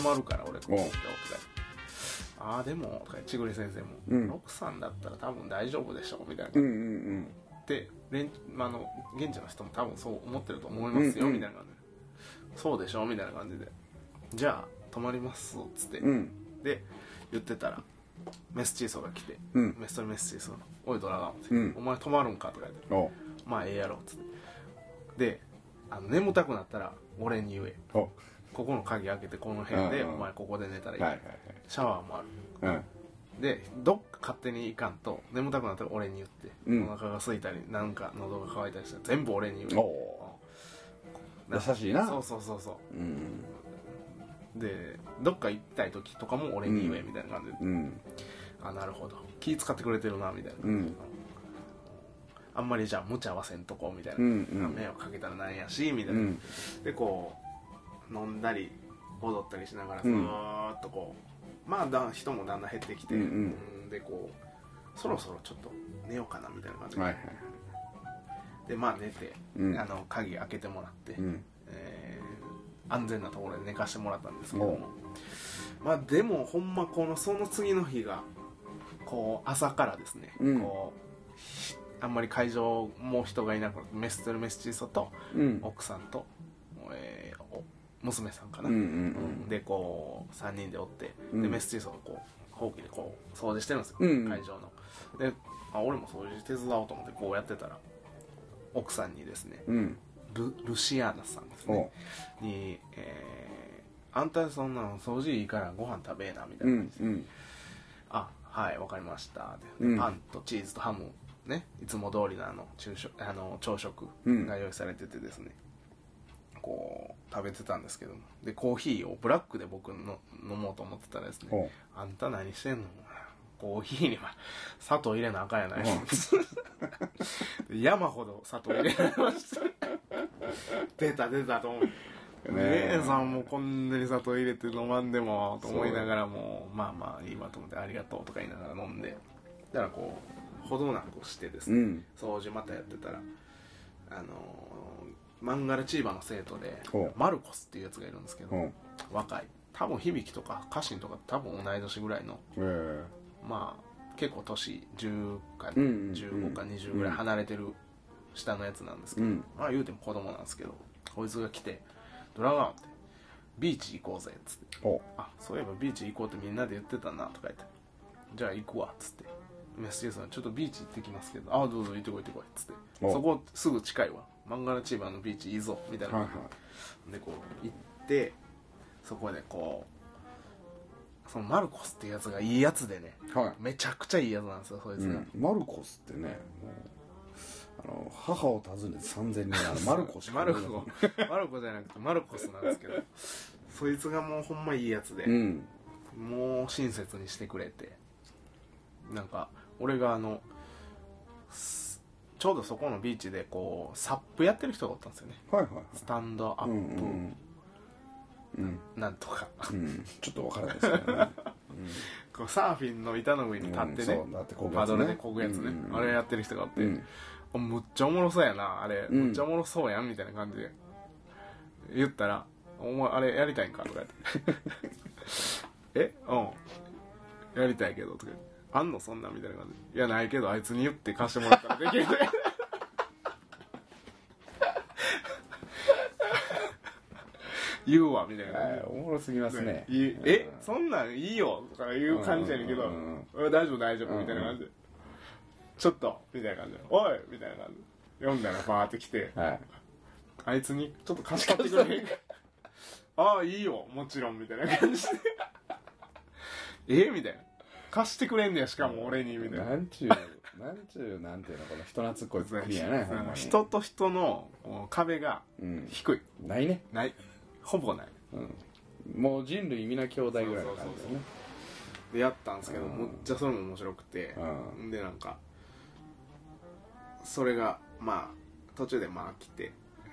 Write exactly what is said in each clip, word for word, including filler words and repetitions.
止まるから俺こうって「ああでも」とかちぐり先生も「うん、奥さんだったら多分大丈夫でしょ」みたいな。うんうんうんで、まあ、あの現地の人も多分そう思ってると思いますよ、うんうん、みたいな感じで「そうでしょ」みたいな感じで「じゃあ泊まります」っつって、うん、で言ってたらメスチーソーが来て、うん、メスとメスチーソーの「おいドラガン」って、うん「お前泊まるんか」とか言って「まあええやろ」っつってであの眠たくなったら俺に言え「ここの鍵開けてこの辺でお前ここで寝たらいい」はいはいはい、シャワーもある、うんでどっか勝手に行かんと眠たくなったら俺に言って、うん、お腹が空いたりなんか喉が渇いたりして全部俺に言う優しいなそうそうそうそう、うん、でどっか行きたい時とかも俺に言えみたいな感じで、うん、あなるほど気使ってくれてるなみたいな、うん、あんまりじゃあ無茶はせんとこみたいな、うんうん、迷惑かけたらなんやしみたいな、うん、でこう飲んだり踊ったりしながらずーっとこう、うんまあだ人もだんだん減ってきて、うんうんうん、でこうそろそろちょっと寝ようかなみたいな感じで、はいはい、でまあ寝て、うん、あの鍵開けてもらって、うんえー、安全なところで寝かしてもらったんですけどもまあでもほんまこのその次の日がこう朝からですね、うん、こうあんまり会場も人がいなくなってメスとメスチーソと、うん、奥さんと、えー、お娘さんかな、うんうんうん、でこうさんにんでおって、うん、でメスチーソーがこうほうきでこう掃除してるんですよ、うんうん、会場のであ俺も掃除手伝おうと思ってこうやってたら奥さんにですね、うん、ル, ルシアーナさんですねに、えー「あんたそんなの掃除いいからご飯食べえな」みたいな感じで、うんうん、あはいわかりました」で、うん、パンとチーズとハムねいつも通りのあの昼食あの朝食が用意されててですね、うんこう食べてたんですけどもでコーヒーをブラックで僕の飲もうと思ってたらですねあんた何してんのコーヒーには砂糖入れなあかんやない山ほど砂糖入れられました出た出たと思う姉さんもこんなに砂糖入れて飲まんでもと思いながらもうまあまあいいわと思ってありがとうとか言いながら飲んでだからこうほどなくしてですね、うん、掃除またやってたらあのーマンガラチーバの生徒でマルコスっていうやつがいるんですけど若い多分響とか家臣とか多分同い年ぐらいの、えー、まあ結構年じゅうか、うんうん、じゅうごかにじゅうぐらい離れてる下のやつなんですけど、うん、まあ言うても子供なんですけどこいつが来てドラガンってビーチ行こうぜっつってあそういえばビーチ行こうってみんなで言ってたなとか言ってじゃあ行くわっつってメスジェさんちょっとビーチ行ってきますけどああどうぞ行ってこい行ってこいっつってそこすぐ近いわマンガラチーバーのビーチいいぞみたいな、はいはい、でこう行ってそこでこうそのマルコスっていうやつがいいやつでね、はい、めちゃくちゃいいやつなんですよそいつが、うん、マルコスってねもうあの母を訪ねてさんぜんにんあのマルコしかないマルコマルコじゃなくてマルコスなんですけどそいつがもうほんまいいやつで、うん、もう親切にしてくれてなんか俺があのちょうどそこのビーチでこうサップやってる人がおったんですよね、はいはいはい、スタンドアップ、うんうん、な, なんとか、うん、ちょっと分からないですけどね、うん、サーフィンの板の上に立ってね、うん、パドルでこぐやつね、うん、あれやってる人がおって、うん、むっちゃおもろそうやなあれ、うん、むっちゃおもろそうやんみたいな感じで言ったらお前あれやりたいんかとか言ってえうんやりたいけどとか言ってあんのそんなみたいな感じいやないけどあいつに言って貸してもらったらできる言うわみたいな、えー、おもろすぎますねえ、うん、そんなんいいよとかいう感じやねんけど、うんうん、大丈夫大丈夫みたいな感じ、うんうん、ちょっとみたいな感じおいみたいな感じ読んだらバーって来て、はい、あいつにちょっと貸し買ってくれへんかああいいよもちろんみたいな感じでえみたいな貸してくれんねやしかも俺にみたいななんちゅうなんちゅうなんていうのこの人懐っこい作りやね人と人の壁が低い、うん、ないねないほぼない、うん、もう人類皆兄弟ぐらいの感じだねでやったんですけどむっちゃそれも面白くてでなんかそれがまあ途中でまあ来て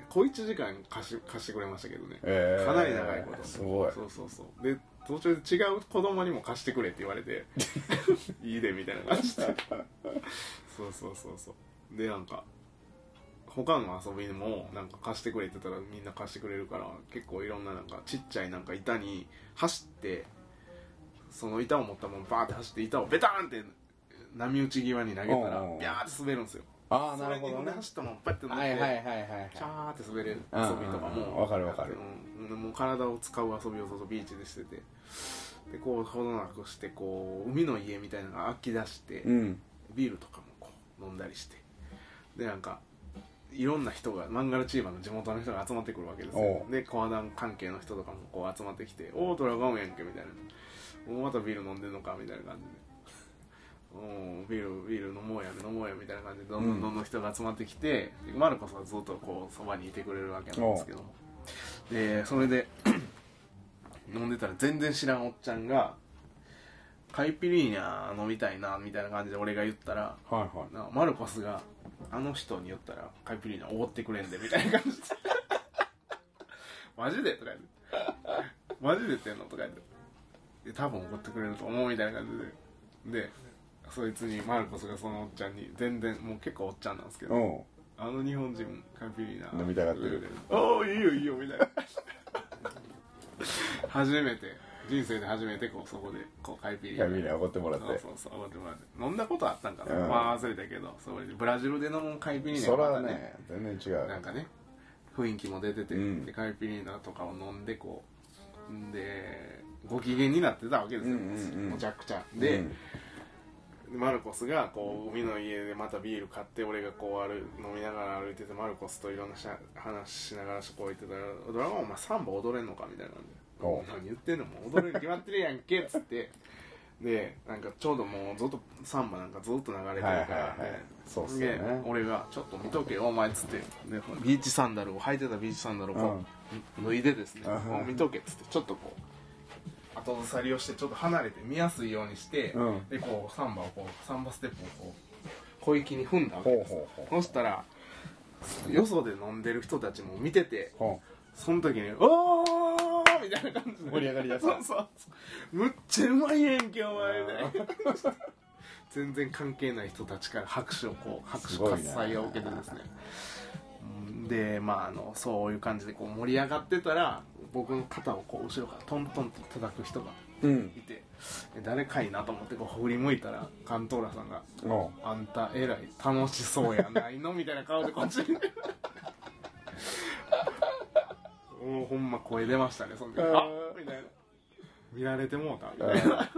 小いちじかん貸し、貸してくれましたけどね、えー、かなり長いことすごいそうそうそうで途中で違う子供にも貸してくれって言われていいでみたいな感じでそうそうそうそうでなんか他の遊びもなんか貸してくれって言ったらみんな貸してくれるから、結構いろんななんかちっちゃいなんか板に走って、その板を持ったもんバーって走って板をベターンって波打ち際に投げたらビャーって滑るんですよ。ああなるほどね。走ったもんバッて乗って、はいはいはいはい、チャーって滑れる遊びとかも、わかるわかる。もう体を使う遊びをそうビーチでしてて、でこうほどなくしてこう海の家みたいなのが飽き出して、うん、ビールとかもこう飲んだりして、でなんかいろんな人がマンガラチーバの地元の人が集まってくるわけですよ。でコアダン関係の人とかもこう集まってきて、おおドラゴンやんけみたいな、もうまたビール飲んでんのかみたいな感じで。おービールビール飲もうや飲もうやみたいな感じでどんどんどんどん人が集まってきて、うん、マルコさんはずっとこうそばにいてくれるわけなんですけど、でそれで飲んでたら全然知らんおっちゃんがカイピリーニャ飲みたいなみたいな感じで俺が言ったら、はいはい、なマルコスがあの人に言ったらカイピリーニャおごってくれんでみたいな感じでマジでとか言ってマジで言ってんのとか言って多分おごってくれると思うみたいな感じで、でそいつにマルコスがそのおっちゃんに全然もう結構おっちゃんなんですけど、あの日本人カイピリーナ飲みたがってる、おーいいよいいよみたいな初めて人生で初めてこうそこでこうカイピリーナ奢ってもらって、そうそうそう奢ってもらって飲んだことあったんかな、うん、まあ忘れたけど、それでブラジルで飲むカイピリーナ、それはね全然違うなんかね雰囲気も出てて、うん、でカイピリーナとかを飲んでこうでご機嫌になってたわけですよ、うんうん、もちゃくちゃで、うん、マルコスがこう海の家でまたビール買って、俺がこう歩飲みながら歩いててマルコスといろんな話しながらこう言ってたら「ドラゴンお前サンバ踊れんのか」みたいなんで「何言ってんのもう踊れる決まってるやんけ」っつって、でなんかちょうどもうずっとサンバなんかずっと流れてるから、はいはいはい、そうっすね、俺が「ちょっと見とけよお前」っつって、でビーチサンダルを履いてたビーチサンダルをこう、うん、脱いでですね「もう見とけ」っつってちょっとこう。後ずさりをしてちょっと離れて見やすいようにして、うん、でこうサンバをこうサンバステップをこう小粋に踏んだわけです。ほうほうほう。そしたらよそで飲んでる人たちも見てて、その時におーみたいな感じで盛り上がりだした。そうそうむっちゃうまいやんけお前みたいな全然関係ない人たちから拍手をこう拍手喝采を受けてですね。でまああのそういう感じでこう盛り上がってたら僕の肩をこう後ろからトントンと叩く人がいて、うん、誰かいなと思ってこう振り向いたらカントーラさんが「あんたえらい楽しそうやないの」みたいな顔でこっちにもうほんま声出ましたねその時、あっみたいな見られてもうたみたいな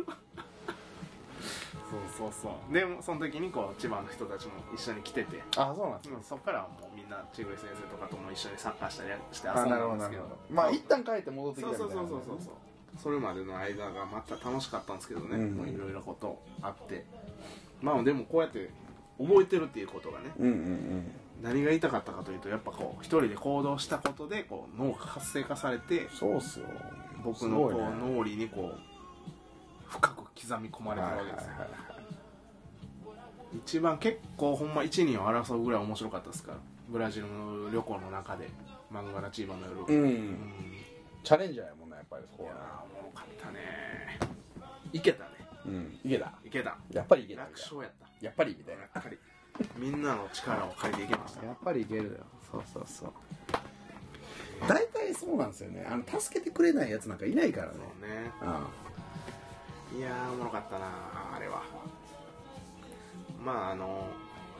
そうそうそう。でその時にこう千葉の人たちも一緒に来てて、あそうなんです、ね、うん、そっからもうみんな千栗先生とかとも一緒に参加したりして遊んだんですけど、まあ一旦帰って戻ってきたみたいな、ね、そうそうそうそうそう、それまでの間がまた楽しかったんですけどね、うんうん、いろいろことあって、まあでもこうやって覚えてるっていうことがね、うんうんうん、何が言いたかったかというとやっぱこう一人で行動したことでこう脳が活性化されて、そうっすよ、僕のこう、ね、脳裏にこう深く刻み込まれてるわけですよ、はいはいはい、一番結構ほんま一人を争うぐらい面白かったですから、ブラジルの旅行の中でマンガラチーバの夜、うんうん、チャレンジャーやもんな、やっぱりそこは、ね、いやーおもろかったね、いけたね、うん、いけたいけた、やっぱりいけた、楽勝やった、やっぱりみたいな、やっぱりみんなの力を借りていけました、やっぱりいけるよ、そうそうそう、大体そうなんですよね、あの助けてくれないやつなんかいないからね、そうね、うん、いやーおもろかったなあれは。まああの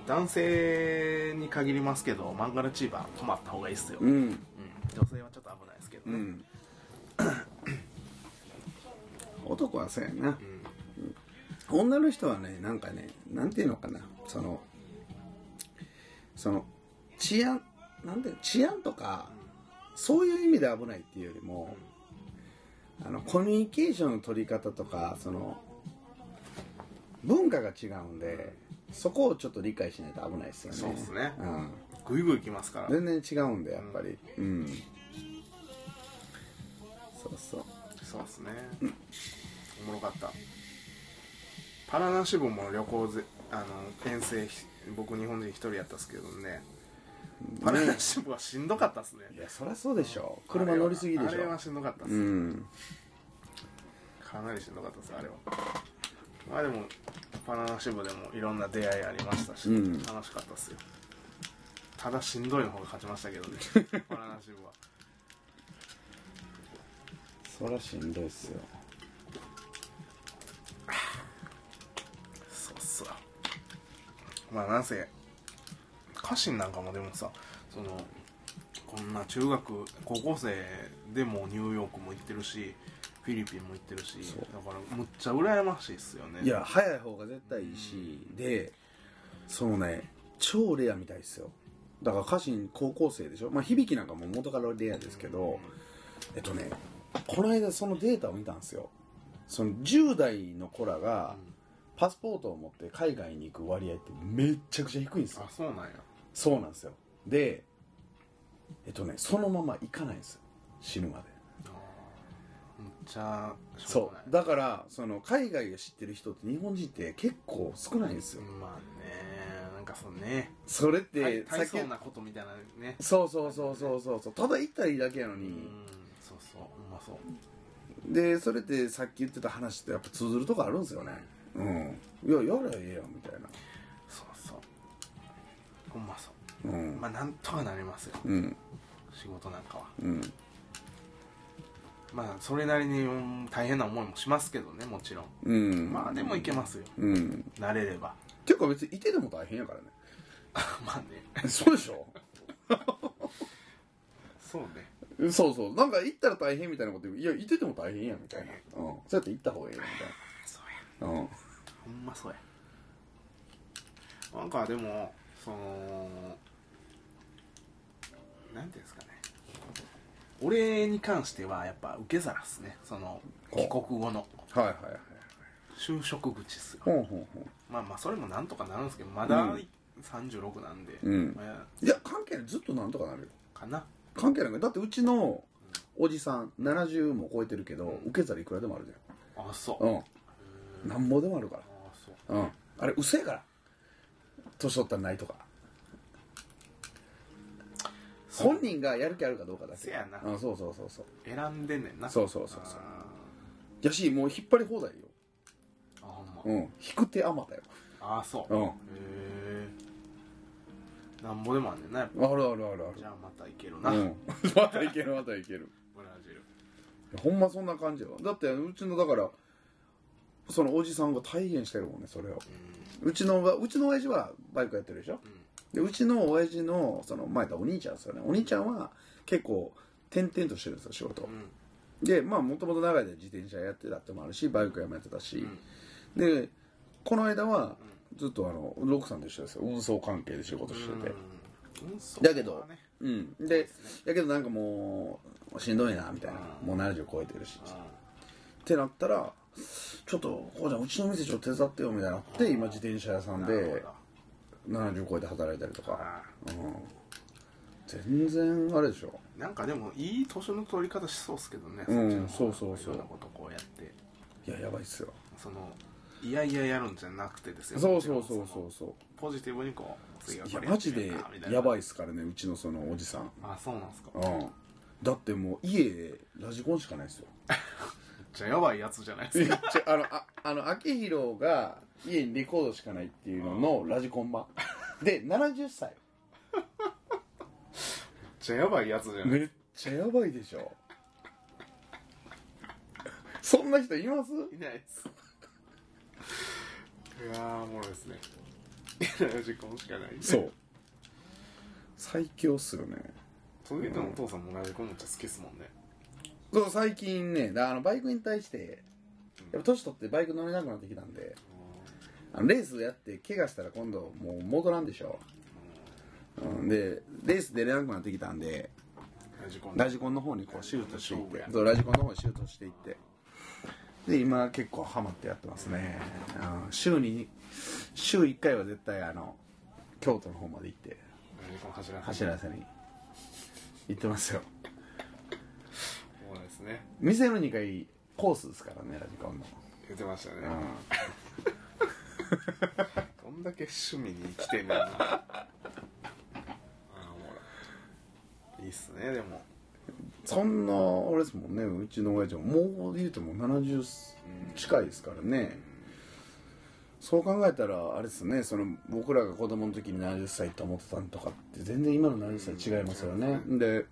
男性に限りますけどマンガラチーバー止まった方がいいっすよ、うんうん、女性はちょっと危ないですけどね、うん、男はそうやな、うんうん、女の人はねなんかねなんていうのかな、そのその治安なんて治安とか、うん、そういう意味で危ないっていうよりも、うん、あのコミュニケーションの取り方とかその文化が違うんで、そこをちょっと理解しないと危ないですよね。そうですね、うん、グイグイきますから全然違うんでやっぱり、うん、うん、そうそうそうですね、うん、おもろかった。パラナシボも旅行ぜあの遠征、僕日本人一人やったんですけどね、パラナシボはしんどかったっすね。いやそりゃそうでしょ、車乗りすぎでしょ、あれはしんどかったっす、うん、かなりしんどかったっすあれは。まあでもパラナシボでもいろんな出会いありましたし、うん、楽しかったっすよ。ただしんどいの方が勝ちましたけどねバナナシブはそりゃしんどいっすよ。そうっすわ。まあなんせ家臣なんかもでもさ、そのこんな中学高校生でもニューヨークも行ってるしフィリピンも行ってるし、だからむっちゃ羨ましいっすよね。いや早い方が絶対いいし、うん、でそのね超レアみたいっすよ。だから家臣高校生でしょ、まあ響きなんかも元からレアですけど、うん、えっとねこの間そのデータを見たんですよ。そのじゅう代の子らがパスポートを持って海外に行く割合ってめっちゃくちゃ低いんですよ。あ、そうなんや。そうなんですよ。でえっとねそのまま行かないんですよ、死ぬまで。めっちゃしょうがない。そうだからその海外を知ってる人って日本人って結構少ないんですよ。まあね、なんかそうね、それって大層なことみたいなね。そうそうそうそうそうそう、ただ行ったらいいだけやのに。うん、そうそう、うまそうで、それってさっき言ってた話ってやっぱ通ずるとこあるんですよね。うん、いややればええやんみたいな。そうそう、うまそう、うん、まあなんとかなりますよ、うん、仕事なんかは、うん、まあそれなりに大変な思いもしますけどね、もちろん、うん、まあでもいけますよ、うん、慣れれば。っていうか別にいてでも大変やからねまあねそうでしょそうね、そうそう、なんか行ったら大変みたいなこと言う。いや行ってても大変やみたいな、うん、そうやって行った方がいいみたいな。そうや、うん、ほんまそうや。なんかでもそのなんていうんですかね、俺に関してはやっぱ受け皿っすね、その帰国後の。はいはいはい、就職口っすよ。ほうほうほう。まあまあそれもなんとかなるんですけど、まださんじゅうろくなんで、うん、まあ、いや関係ない、ずっとなんとかなるよかな。関係ない。だってうちのおじさんななじゅうも超えてるけど、うん、受け皿いくらでもあるじゃん。あ、そう、うん、なんぼでもあるから。あ、そう、うん、あれうせえから年取ったらないとか、本人がやる気あるかどうかだけ。せやな、うん、そうそうそうそう、選んでんねんな。そうそうそうそうやし、もう引っ張り放題よ。あ、ほんま。うん、引く手あまたよ。あ、そう、うん、へえ、なんぼでもあんねんな、やっぱ。あるあるあるある。じゃあまたいけるな、うん、またいけるまたいけるブラジル。ほんまそんな感じよ。だってうちのだからそのおじさんが体現してるもんね、それを。うちのうちの親父はバイクやってるでしょ、うん、でうちの親父のその前だお兄ちゃんですよね。お兄ちゃんは結構転々としてるんですよ、仕事、うん、でまあもともと長い間自転車やってたってもあるし、バイクやもやってたし、うん、でこの間は、うん、ずっとあのロックさんと一緒ですよ、運送関係で仕事してて。だけど、うん、で、だけどなんかもうしんどいなみたいな、もうななじゅう超えてるしってなったら、ちょっとこうじゃんうちの店ちょっと手伝ってよみたいになって、今自転車屋さんでななじゅう超えて働いたりとか、うん、全然あれでしょ。なんかでもいい年の取り方しそうっすけどね、うん、そうそうそう、いろんなことこうやって、いややばいっすよ。そのいやいややるんじゃなくてですよ。そうそうそうそうそう、ポジティブにこう次はこれやってみるかみたいな。マジでやばいっすからね、うちのそのおじさん。あ、そうなんすか。うん。だってもう家でラジコンしかないっすよめっちゃやばいやつじゃないっすかあのああの明宏が家にレコードしかないっていうののラジコン版でななじゅっさいめっちゃやばいやつじゃない。めっちゃやばいでしょそんな人います？いないっす。いやー、おもろいですね。ラジコンしかない、ね、そう最強っすよね。そういうのお父さんもラジコンめっちゃ好きっすもんね、うん、そう最近ね、あのバイクに対してやっぱ年取ってバイク乗れなくなってきたんで、うん、あのレースやって怪我したら今度もう戻らんでしょ、うんうん、でレース出れなくなってきたんでラジコン、ラジコンの方にこうシフトしていって、そうラジコンの方にシフトしていって、で今結構ハマってやってますね、うん、週に週いっかいは絶対あの京都の方まで行って走らせに行ってますよ。そうですね、店のにかいコースですからね、ラジコンの。言ってましたね、うん、どんだけ趣味に生きてんねんなあ、おもろい。いいっすね。でもそんなあれですもんね、うちの親父ももう言うてもななじゅう近いですからね、そう考えたらあれですね、その僕らが子供の時にななじゅっさいと思ってたのとかって全然今のななじゅっさい違いますよね。うん、で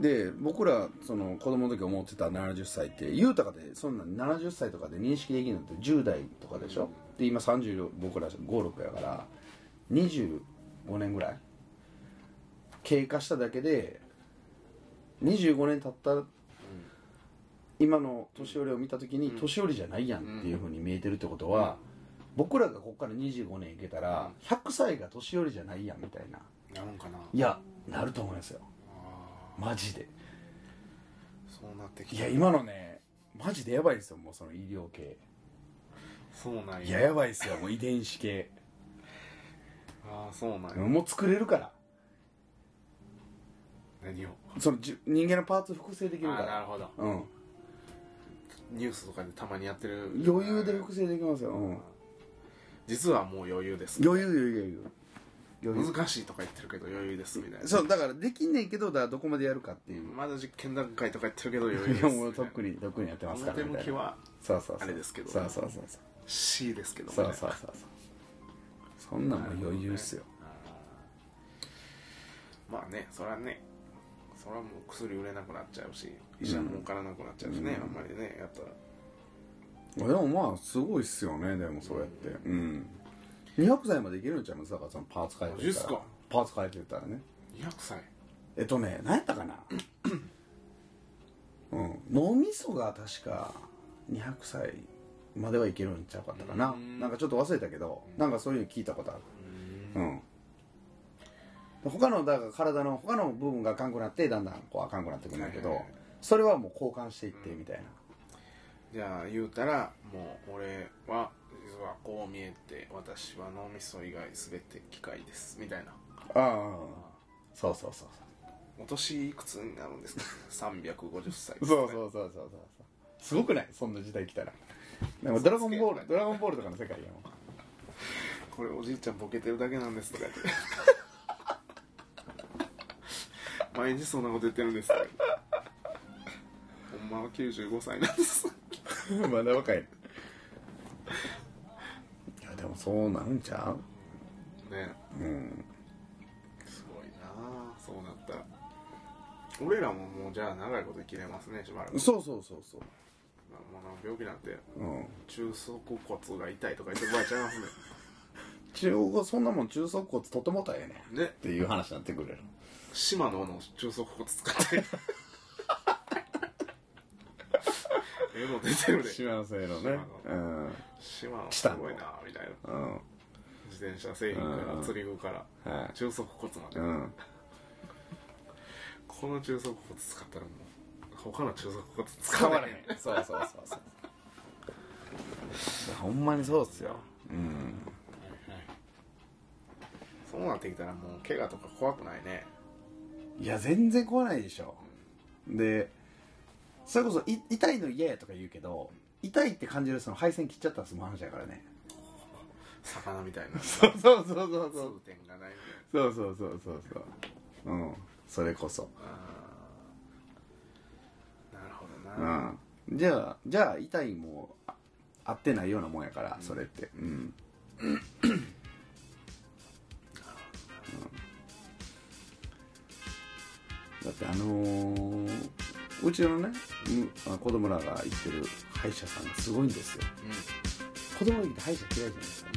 で僕らその子供の時思ってたななじゅっさいって豊かでそんなななじゅっさいとかで認識できるのってじゅうだいとかでしょ。で今さんじゅう僕らごじゅうろくやからにじゅうごねんぐらい経過しただけでにじゅうごねん経った今の年寄りを見た時に年寄りじゃないやんっていうふうに見えてるってことは、僕らがここからにじゅうごねんいけたらひゃくさいが年寄りじゃないやんみたいな、なるんかな。いやなると思いますよマジで。そうなってきて、いや今のねマジでやばいですよ、もうその医療系。そうなんや、いややばいですよ、もう遺伝子系ああそうなんや、もう作れるから、何をそのじ人間のパーツ複製できるから。なるほど、うん、ニュースとかでたまにやってる。余裕で複製できますよ、うん、実はもう余裕です、ね、余裕余裕余裕難しいとか言ってるけど余裕ですみたいな。そうだからできんねんけど、だからどこまでやるかっていう、まだ実験段階とか言ってるけど余裕ですもうとっくにとっくにやってますからみたいな。表向きはあれですけど、そうそうそうそう C ですけど、そうそうそうそう、そんなもん余裕っすよ。まあね、そらね、そらもう薬売れなくなっちゃうし、医者も儲からなくなっちゃうしね、うん、あんまりねやったら。でもまあすごいっすよね、でもそうやってうん、うん、にひゃくさいまでいけるんちゃいますだから、そのパーツ変えてるから。パーツ変えてたらねにひゃくさい。えっとね何やったかなうん、脳みそが確かにひゃくさいまではいけるんちゃうかったかな、んなんかちょっと忘れたけど、なんかそういうの聞いたことある。うんうん、他のだから体の他の部分があかんくなってだんだんこうあかんくなってくるんだけど、それはもう交換していってみたいな。じゃあ言うたらもう俺は実はこう見えて私は脳みそ以外全て機械ですみたいな。ああそうそうそうそう。お年いくつになるんですかさんびゃくごじゅっさいです、ね、そうそうそうそうそう、すごくないそんな時代来たら。なんかドラゴンボールドラゴンボールとかの世界やもんこれおじいちゃんボケてるだけなんですとかって毎日そんなこと言ってるんですほんまはきゅうじゅうごさいなんですまだ若いいやでもそうなんちゃうね、うん、すごいなあそうなったら。俺らももうじゃあ長いこと生きれますねしばらく。そうそうそうそう、まあ、まあ病気なんて、うん、中足骨が痛いとか言ってもらえちゃいますね中国そんなもん中足骨とてもたいねねっていう話になってくれる。島のの中足骨使ってエロ出てるね。島のエロね。島のすごいなみたいな。自転車製品から釣り具から中足骨まで。この中足骨使ったらもう他の中足骨使わない。そうそうそうそう。ほんまにそうっすよ。うん。そうなってきたらもう怪我とか怖くないね。いや全然怖ないでしょ。で。それこそい痛いの嫌やとか言うけど、痛いって感じるその配線切っちゃったらその話だからね。魚みたいなそうそうそうそうそうそうそうそうそうそうそう、うん、それこそあなるほどな、うん、じゃあじゃあ痛いも合ってないようなもんやから、うん、それってうんだってあのーうちのね、子供らが行ってる歯医者さんがすごいんですよ、うん、子供に行って歯医者嫌いじゃないですか。